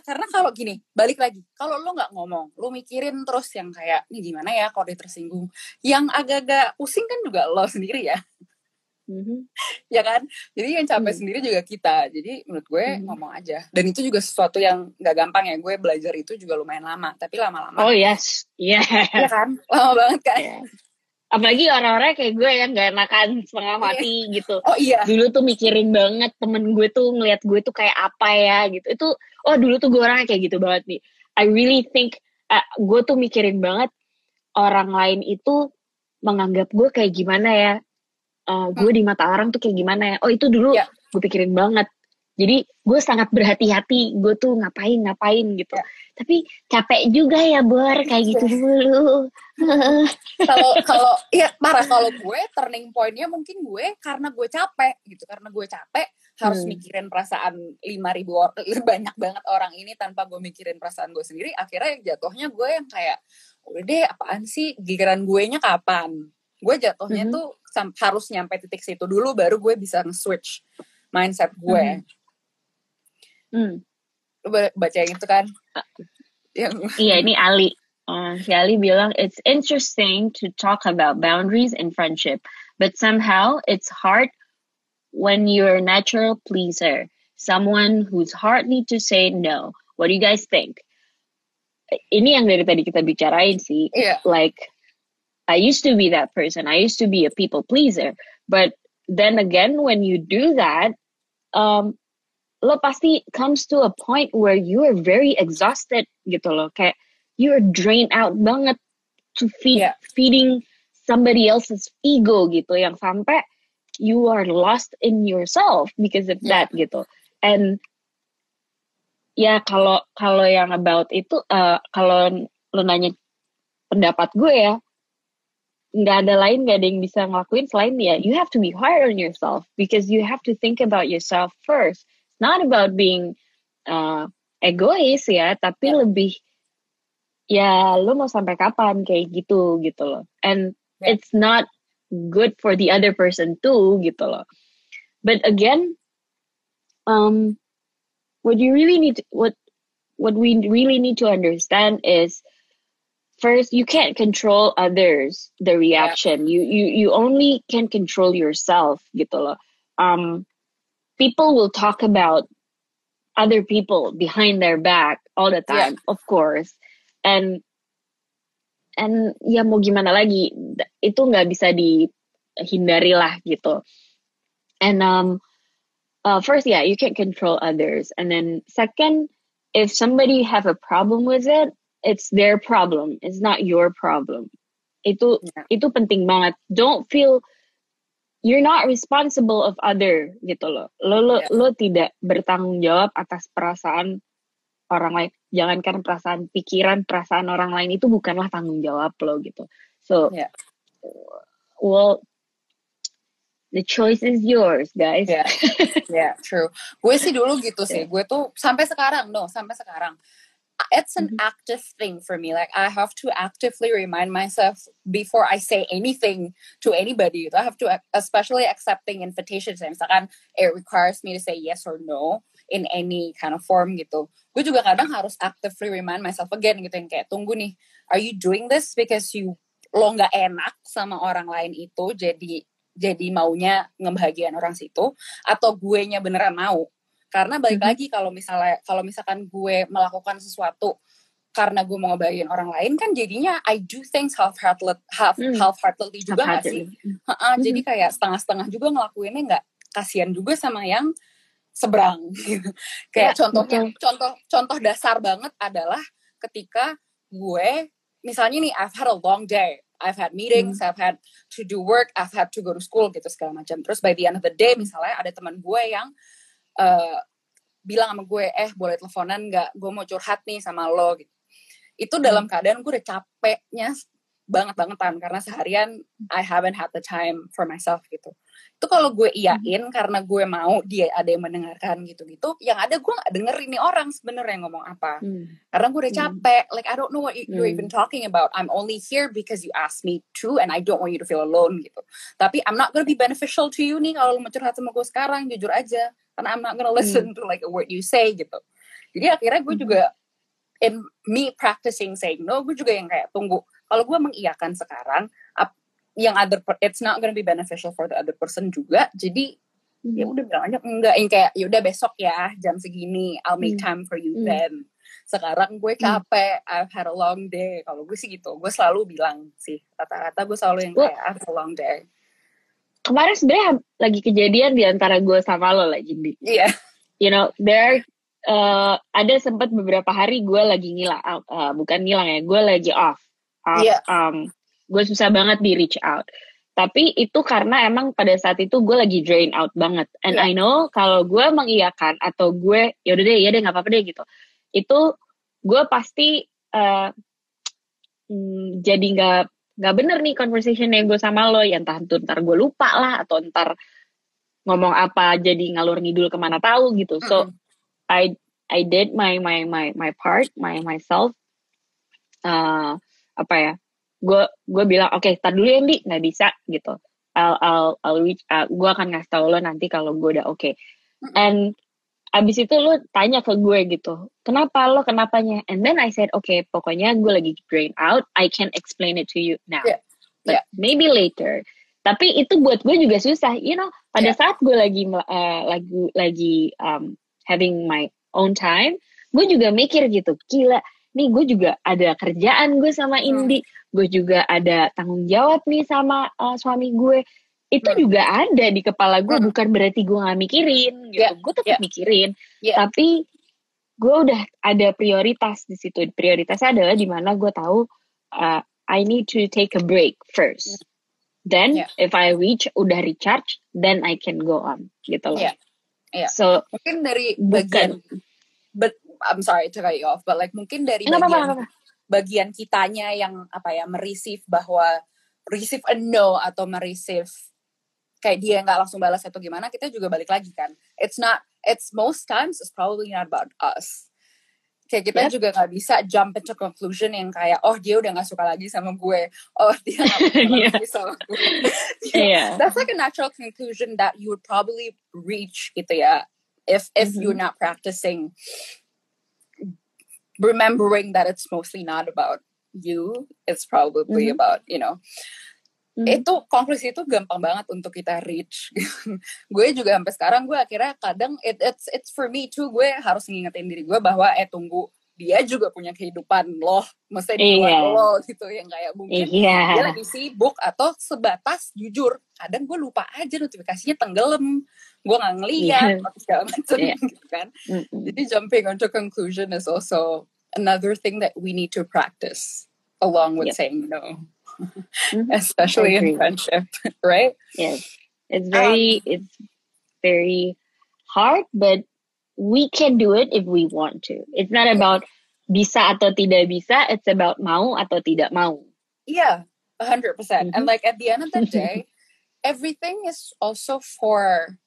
Karena kalau gini, balik lagi, kalau lo nggak ngomong, lo mikirin terus yang kayak ini gimana ya kalau dia tersinggung, yang agak-agak pusing kan juga lo sendiri ya. Ya kan, jadi yang capek sendiri juga kita. Jadi menurut gue ngomong aja, dan itu juga sesuatu yang nggak gampang ya. Gue belajar itu juga lumayan lama, tapi lama-lama ya kan, lama banget kan. Apalagi orang-orang kayak gue yang gak enakan setengah mati gitu. Dulu tuh mikirin banget, temen gue tuh ngeliat gue tuh kayak apa ya gitu. Itu, dulu tuh gue orangnya kayak gitu banget nih. I really think, gue tuh mikirin banget orang lain itu menganggap gue kayak gimana ya. Gue di mata orang tuh kayak gimana ya. Itu dulu gue pikirin banget. Jadi gue sangat berhati-hati, gue tuh ngapain gitu. Tapi capek juga ya Bor, kayak gitu dulu. Kalau parah, kalau gue turning point-nya mungkin gue karena gue capek harus mikirin perasaan 5.000 orang, banyak banget orang ini tanpa gue mikirin perasaan gue sendiri. Akhirnya jatuhnya gue yang kayak udah deh apaan sih, giliran gue nya kapan. Gue jatuhnya tuh harus nyampe titik situ dulu baru gue bisa nge-switch mindset gue. Lu baca yang itu kan? Ini Ali. Si Ali bilang, it's interesting to talk about boundaries in friendship, but somehow it's hard when you're a natural pleaser, someone who's hardly to say no. What do you guys think? Ini yang dari tadi kita bicarain sih. Like, I used to be that person. I used to be a people pleaser. But then again, when you do that, lo pasti comes to a point where you are very exhausted gitu loh, kayak you are drained out banget to feeding somebody else's ego gitu, yang sampai you are lost in yourself because of that gitu. And kalau yang about itu, kalau lo nanya pendapat gue ya, nggak ada yang bisa ngelakuin selain ya you have to be hard on yourself because you have to think about yourself first. Not about being egois ya, tapi lebih ya lo mau sampai kapan kayak gitu loh. And it's not good for the other person too gitu loh. But again, what we really need to understand is, first, you can't control others, the reaction. You only can control yourself gitu loh. People will talk about other people behind their back all the time, of course. And ya mau gimana lagi, itu nggak bisa dihindari lah gitu. And first, you can't control others. And then second, if somebody have a problem with it, it's their problem. It's not your problem. Itu penting banget. Don't feel you're not responsible of other gitu loh. Lo tidak bertanggung jawab atas perasaan orang lain. Jangankan perasaan, pikiran, perasaan orang lain itu bukanlah tanggung jawab lo gitu. So, well, the choice is yours, guys. True. Gue sih dulu gitu sih. Gue tuh sampai sekarang. It's an active thing for me. Like, I have to actively remind myself before I say anything to anybody. I have to, especially accepting invitations. Misalkan, it requires me to say yes or no in any kind of form gitu. Gue juga kadang harus actively remind myself again gitu. Yang kayak, tunggu nih, are you doing this because lo gak enak sama orang lain itu, jadi maunya ngebahagiain orang situ, atau guenya beneran mau? Karena balik lagi, kalau misalkan gue melakukan sesuatu karena gue mau ngebahagiain orang lain, kan jadinya I do things half-heartedly juga nggak sih? Jadi kayak setengah-setengah juga ngelakuinnya, nggak kasihan juga sama yang seberang. Kayak contoh dasar banget adalah ketika gue, misalnya nih, I've had a long day, I've had meetings, I've had to do work, I've had to go to school gitu segala macam. Terus by the end of the day misalnya ada teman gue yang bilang sama gue, boleh teleponan gak? Gue mau curhat nih sama lo gitu. Itu dalam keadaan gue udah capeknya banget-bangetan karena seharian I haven't had the time for myself gitu. Itu kalau gue iyain karena gue mau dia ada yang mendengarkan gitu-gitu, yang ada gue gak dengerin nih orang sebenarnya ngomong apa. Karena gue udah capek, like I don't know what you're even talking about. I'm only here because you asked me to and I don't want you to feel alone gitu. Tapi I'm not gonna be beneficial to you nih kalau lo mau curhat sama gue sekarang, jujur aja. Karena I'm not gonna listen to like a word you say gitu. Jadi akhirnya gue juga in me practicing saying no, gue juga yang kayak tunggu. Kalau gue mengiyakan sekarang, yang it's not gonna be beneficial for the other person juga. Jadi ya udah bilang aja enggak, yang kayak ya udah besok ya jam segini, I'll make time for you then. Sekarang gue capek, I've had a long day. Kalau gue sih gitu, gue selalu bilang sih rata-rata gue selalu yang kayak I've had a long day. Kemarin sebenarnya lagi kejadian di antara gue sama lo lah, Jindi. Iya. Yeah. You know, there. Ada sempat beberapa hari gue lagi ngilang, bukan ngilang ya, gue lagi off. Yeah. Gue susah banget di reach out. Tapi itu karena emang pada saat itu gue lagi drain out banget. And I know kalau gue mengiyakan atau gue yaudah deh nggak apa-apa deh gitu, itu gue pasti jadi nggak bener nih conversationnya gue sama lo. Ya entah itu ntar gue lupa lah atau ntar ngomong apa jadi ngalur ngidul kemana tahu gitu. So I did my part, myself. Apa ya? Gue bilang oke, tar dulu ya, Ndi, nggak bisa gitu. I'll reach. Gue akan ngasih tau lo nanti kalau gue udah oke. And abis itu lo tanya ke gue gitu, kenapa lo, kenapanya? And then I said okay, pokoknya gue lagi drain out. I can explain it to you now, but maybe later. Tapi itu buat gue juga susah, you know. Pada saat gue lagi having my own time, gue juga mikir gitu, gila, nih gue juga ada kerjaan gue sama Indi, gue juga ada tanggung jawab nih sama suami gue, itu juga ada di kepala gue, bukan berarti gue gak mikirin gitu, gue tetap mikirin, tapi gue udah ada prioritas di situ. Prioritasnya adalah dimana gue tahu I need to take a break first, then if I udah recharge, then I can go on gitu loh. Yeah. So mungkin dari bagian, but I'm sorry to cut you off, but like mungkin dari bagian kitanya yang apa ya, mereceive bahwa receive a no atau mereceive kayak dia nggak langsung balas atau gimana, kita juga balik lagi kan. It's most times it's probably not about us. Kayak kita juga nggak bisa jump into conclusion yang kayak dia udah nggak suka lagi sama gue, dia nggak suka lagi sama gue. That's like a natural conclusion that you would probably reach gitu ya, if you're not practicing remembering that it's mostly not about you, it's probably about you know. Itu konklusi itu gampang banget untuk kita reach. Gue juga sampai sekarang gue akhirnya kadang it's for me too, gue harus ngingetin diri gue bahwa tunggu, dia juga punya kehidupan loh, mesti di luar lo gitu, yang kayak mungkin dia lagi sibuk atau sebatas jujur kadang gue lupa aja, notifikasinya tenggelam, gue nggak ngeliat atau segala macam gitu kan. Jadi jumping onto conclusion is also another thing that we need to practice along with saying no. Especially in friendship, right? Yes, it's very hard, but we can do it if we want to. It's not about bisa atau tidak bisa, it's about mau atau tidak mau. Yeah, 100%. And like at the end of the day, everything is also for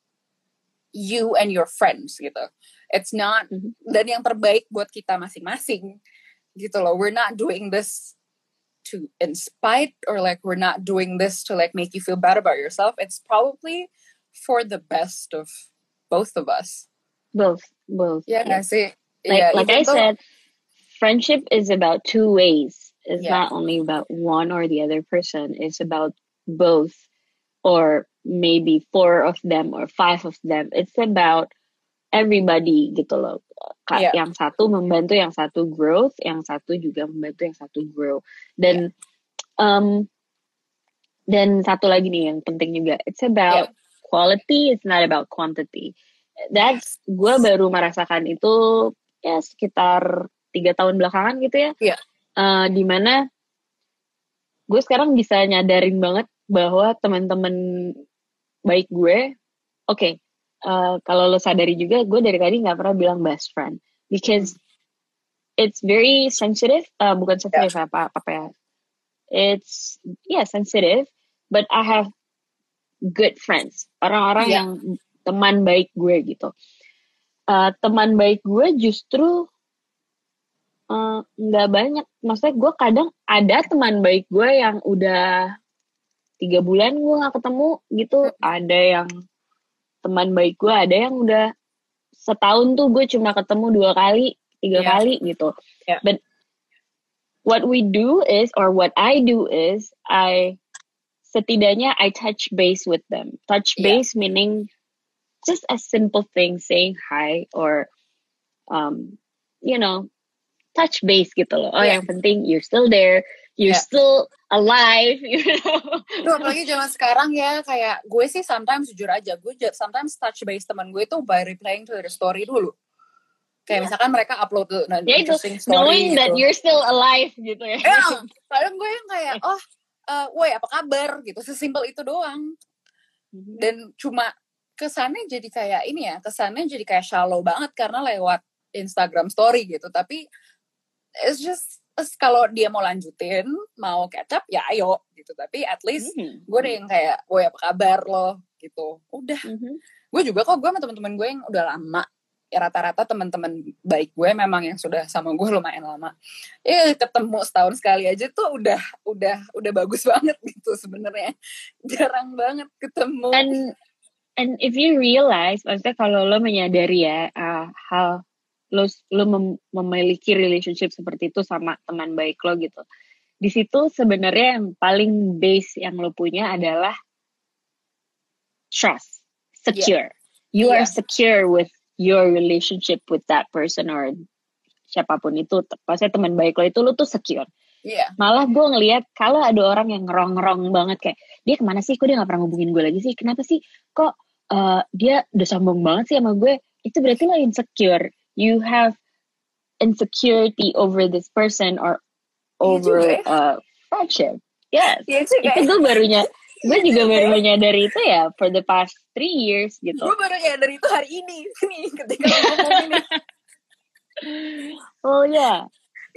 you and your friends gitu. It's not dan yang terbaik buat kita masing-masing gitu loh. We're not doing this to inspire, or like we're not doing this to like make you feel bad about yourself. It's probably for the best of both of us. Both. Yeah, I see. Like I said, friendship is about two ways. It's not only about one or the other person. It's about both, or maybe four of them or five of them. It's about everybody gitu loh. Yang satu membantu yang satu growth, yang satu juga membantu yang satu grow. Dan dan satu lagi nih yang penting juga, it's about quality, it's not about quantity. That's gue baru merasakan itu ya sekitar 3 tahun belakangan gitu ya. Dimana gue sekarang bisa nyadarin banget bahwa teman-teman baik gue, kalau lo sadari juga, gue dari tadi nggak pernah bilang best friend because it's very sensitive, bukan sensitive apa ya, it's sensitive, but I have good friends, orang-orang yang teman baik gue gitu. Teman baik gue justru nggak banyak, maksudnya gue kadang ada teman baik gue yang udah 3 bulan gue nggak ketemu gitu, ada yang teman baik gue, ada yang udah setahun tuh gue cuma ketemu 2 kali 3 kali gitu. But what we do is, or what I do is, setidaknya I touch base with them. Touch base meaning just a simple thing, saying hi or, you know, touch base gitu loh. Yang penting you're still there, you're still alive, you know. Duh, apalagi zaman sekarang ya, kayak gue sih sometimes jujur aja, gue sometimes touch base teman gue itu by replying to their story dulu. Kayak misalkan mereka upload interesting story. Knowing gitu, that you're still alive gitu ya. Yeah, padahal gue yang kayak, woi apa kabar gitu, sesimpel itu doang. Dan cuma kesannya jadi kayak ini ya, kesannya jadi kayak shallow banget karena lewat Instagram story gitu. Tapi it's just kalau dia mau lanjutin, mau catch up ya ayo gitu. Tapi at least gue ada yang kayak, woi apa kabar lo gitu. Udah. Gue juga kok, gue sama teman-teman gue yang udah lama. Ya, rata-rata teman-teman baik gue memang yang sudah sama gue lumayan lama. Ya ketemu setahun sekali aja tuh udah bagus banget gitu sebenarnya. Jarang banget ketemu. And if you realize, maksudnya kalau lo menyadari ya hal lo memiliki relationship seperti itu sama teman baik lo gitu. Di situ sebenarnya yang paling base yang lo punya adalah trust, secure. You are secure with your relationship with that person or siapapun itu, maksudnya teman baik lo itu, lo tuh secure. Malah gue ngelihat kalau ada orang yang ngerong-ngerong banget kayak, dia kemana sih, kok dia gak pernah ngubungin gue lagi sih, kenapa sih, kok dia udah sombong banget sih sama gue, itu berarti lo insecure. You have insecurity over this person or over friendship. Itu gue barunya gue juga baru menyadari itu ya for the past 3 years gitu. Gue baru menyadari itu hari ini nih ketika ngomong ini.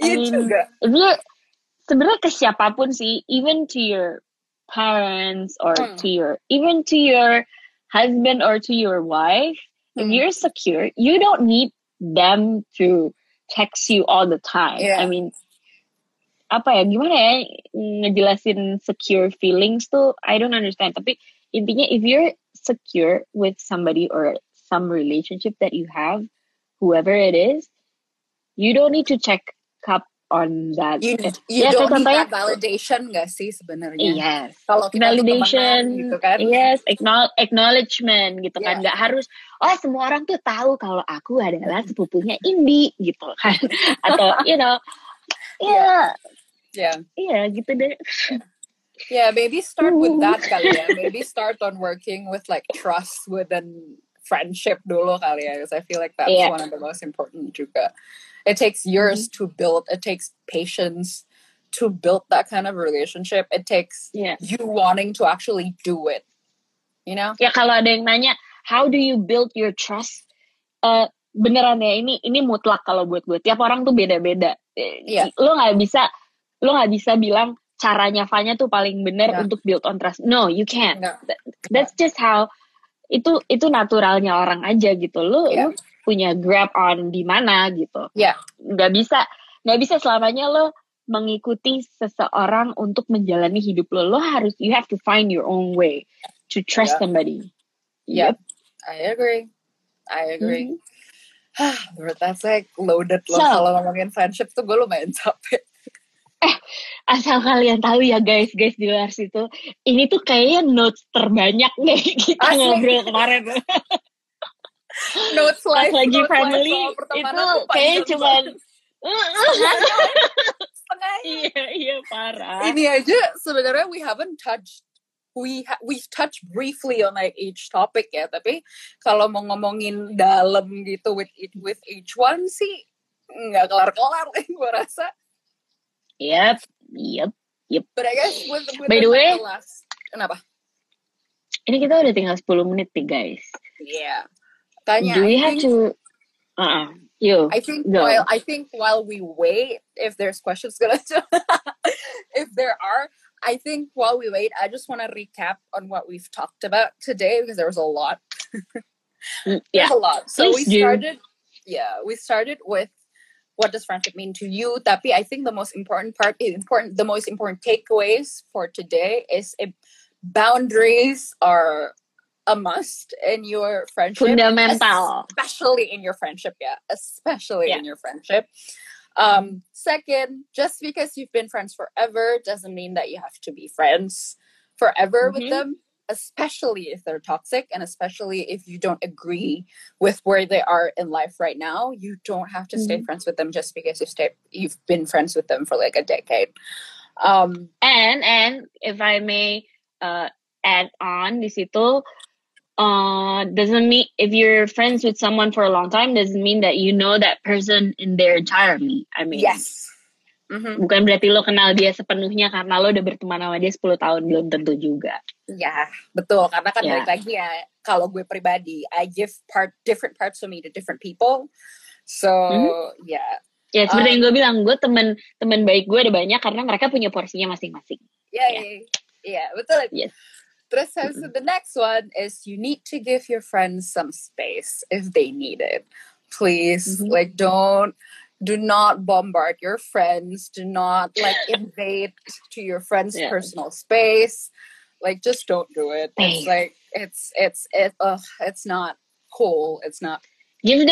Iya juga. Sebenarnya ke siapapun sih, even to your parents or to your, even to your husband or to your wife. If you're secure, you don't need them to text you all the time. I mean, apa ya, gimana ya ngejelasin secure feelings tuh, I don't understand, tapi intinya if you're secure with somebody or some relationship that you have, whoever it is, you don't need to check up on that. You don't need that validation gak sih sebenarnya? Kalau validation gitu kan, acknowledgement gitu kan, gak harus semua orang tuh tahu kalau aku adalah sepupunya Indi gitu kan. Atau you know, gitu deh. Maybe start with that kali ya. Maybe start on working with like trust within friendship dulu kali ya. Because I feel like that's one of the most important juga. It takes years to build. It takes patience to build that kind of relationship. It takes you wanting to actually do it. You know? Ya kalau ada yang nanya, how do you build your trust? Beneran ya, ini mutlak kalau buat gue. Tiap orang tuh beda-beda. Lo nggak bisa bilang caranya Fanya tuh paling benar untuk build on trust. No, you can't. No. That's just how itu naturalnya orang aja gitu. Lo punya grab on di mana gitu. Nggak bisa selamanya lo mengikuti seseorang untuk menjalani hidup lo. Lo harus, you have to find your own way to trust somebody. Yep. I agree. Mm-hmm. Menurut saya loaded loh, kalau ngomongin friendship tuh gue lumayan capek. Asal kalian tahu ya guys di luar situ, ini tuh kayaknya notes terbanyak nih kita ngobrol kemarin. Notes live, lagi notes family live, itu kayaknya cuman setengah. Iya parah. Ini aja sebenarnya we've touched briefly on like each topic ya, tapi kalau mau ngomongin dalam gitu with each one sih nggak kelar-kelar gue rasa. Yep. Yep. But I guess with by the way, kenapa? Ini kita udah tinggal 10 menit nih guys. Yeah. Tanya, do we have to? You. I think while we wait, if there's questions gonna, if there are, I think while we wait, I just want to recap on what we've talked about today because there was a lot. Yeah, a lot. So we started with what does friendship mean to you? Tapi I think the most important part, the most important takeaways for today is boundaries are a must in your friendship. Fundamental. Especially in your friendship, yeah. Especially in your friendship. Second, just because you've been friends forever doesn't mean that you have to be friends forever with them, especially if they're toxic and especially if you don't agree with where they are in life right now. You don't have to stay friends with them just because you've been friends with them for like a decade. And if I may... add on di situ, doesn't mean if you're friends with someone for a long time doesn't mean that you know that person in their entire me. I mean, yes. Bukan berarti lo kenal dia sepenuhnya karena lo udah berteman sama dia 10 tahun belum tentu juga. Ya, betul. Karena kan balik lagi ya, kalau gue pribadi, I give different parts of me to different people. So, yeah. Ya, seperti yang gue bilang, gue teman baik gue ada banyak karena mereka punya porsinya masing-masing. Yeah, betul. Yes. Terus, so the next one is you need to give your friends some space if they need it. Please, do not bombard your friends. Do not invade to your friends' personal space. Like, just don't do it. It's it's not cool. It's not. Give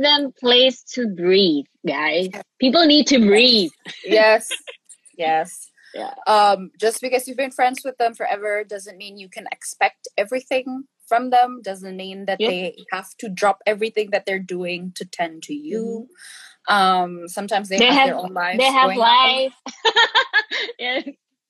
them place to breathe, guys. People need to breathe. Yes. Yes. Yeah. Just because you've been friends with them forever doesn't mean you can expect everything from them. Doesn't mean that they have to drop everything that they're doing to tend to you. Sometimes they have their own lives. They have life.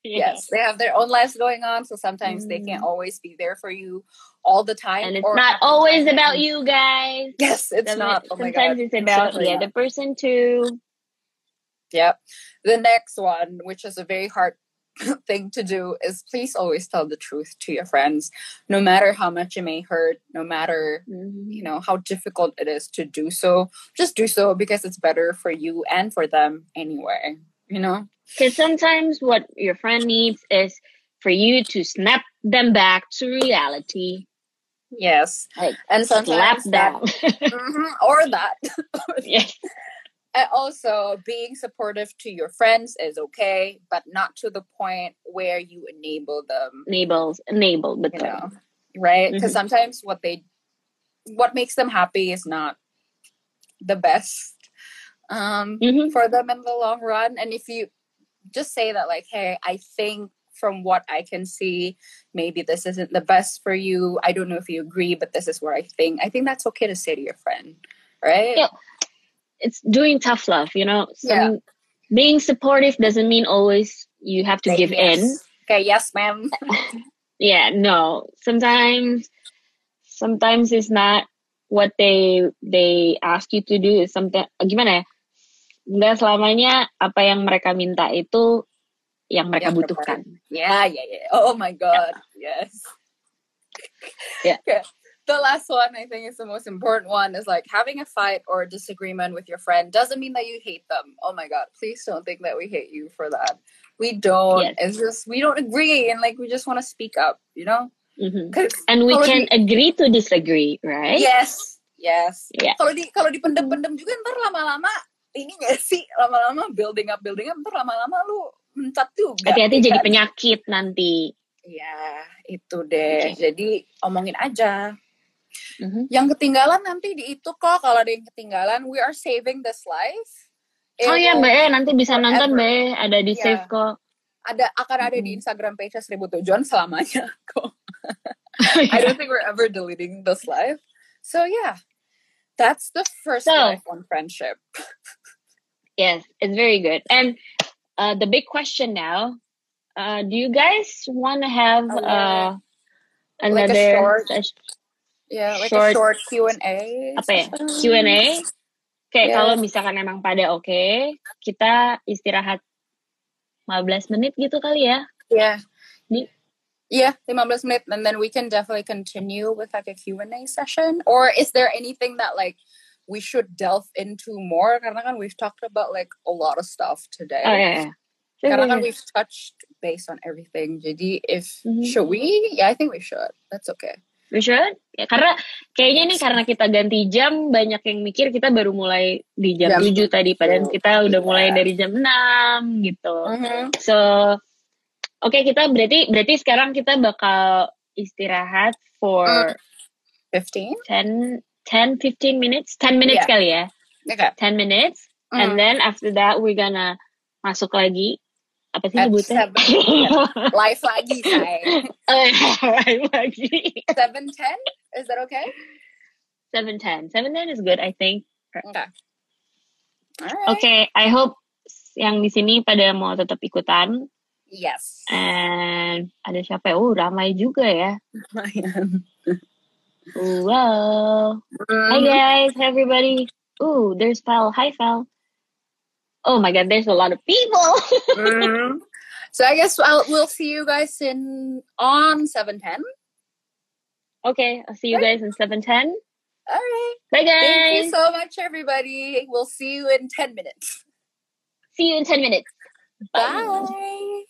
Yes, they have their own lives going on. So sometimes they can't always be there for you all the time. And it's not always about you guys. Yes, it's not. Sometimes it's about the other person too. Yep. The next one, which is a very hard thing to do, is please always tell the truth to your friends, no matter how much it may hurt, no matter how difficult it is to do so. Just do so because it's better for you and for them anyway, you know? Because sometimes what your friend needs is for you to snap them back to reality. Yes. And sometimes slap them. Or that. Yes. And also, being supportive to your friends is okay, but not to the point where you enable them. Enable, but right? Because sometimes what makes them happy is not the best for them in the long run. And if you just say that, like, hey, I think from what I can see, maybe this isn't the best for you. I don't know if you agree, but this is what I think. I think that's okay to say to your friend, right? Yeah. It's doing tough love, you know. So being supportive doesn't mean always you have to give in. Okay, yes, ma'am. Yeah, no. Sometimes it's not what they ask you to do. It's something. Gimana ya? Nggak selamanya apa yang mereka minta itu yang mereka butuhkan. Yeah. Oh my God. Yeah. Yes. Yeah. Okay. The last one, I think, is the most important one, is like having a fight or a disagreement with your friend doesn't mean that you hate them. Oh my God, please don't think that we hate you for that. We don't. Yes. It's just we don't agree and we just want to speak up, you know? And we can agree to disagree, right? Yes. Yeah. Kalau di pendem-pendem juga ntar lama-lama ini nggak sih? Lama-lama building up ntar lama-lama lu mencat juga. Hati-hati jadi penyakit nanti. Ya, itu deh. Jadi omongin aja. Yang ketinggalan nanti di itu kok. Kalau ada yang ketinggalan, we are saving this life. Nanti bisa nonton Mbak, ada di save kok. Akan ada di Instagram page Seribu Tujuan selamanya kok. I don't think we're ever deleting this life. So yeah, that's the first life on friendship. Yes, it's very good. And the big question now, do you guys want to have another short Q&A? Apa ya? Q&A? Kalau misalkan emang pada oke, kita istirahat 15 menit gitu kali ya? Yeah, 15 minutes, and then we can definitely continue with like a Q&A session. Or is there anything that like we should delve into more? Karena kan we've talked about like a lot of stuff today. Oh, yeah. Karena kan we've touched based on everything. Jadi if should we? Yeah, I think we should. That's okay. We should? Ya, karena kayaknya nih karena kita ganti jam, banyak yang mikir kita baru mulai di jam 7 tadi. Padahal kita udah mulai dari jam 6 gitu. So, okay, kita berarti sekarang kita bakal istirahat for 10 minutes kali ya. Okay. 10 minutes. And then after that we're gonna masuk lagi. Apa sih sebutnya? Live lagi, say. Live lagi. 7:10? Is that okay? 7:10. 7:10 is good, I think. Okay. All right. Okay, I hope yang di sini pada mau tetap ikutan. Yes. And ada siapa? Oh, ramai juga ya. Wow. Hi guys, everybody. Oh, there's Fel. Hi Fel. Oh my God, there's a lot of people. So I guess we'll see you guys on 7:10. Okay, I'll see you guys in 7:10. All right. Bye guys. Thank you so much, everybody. We'll see you in 10 minutes. See you in 10 minutes. Bye. Bye.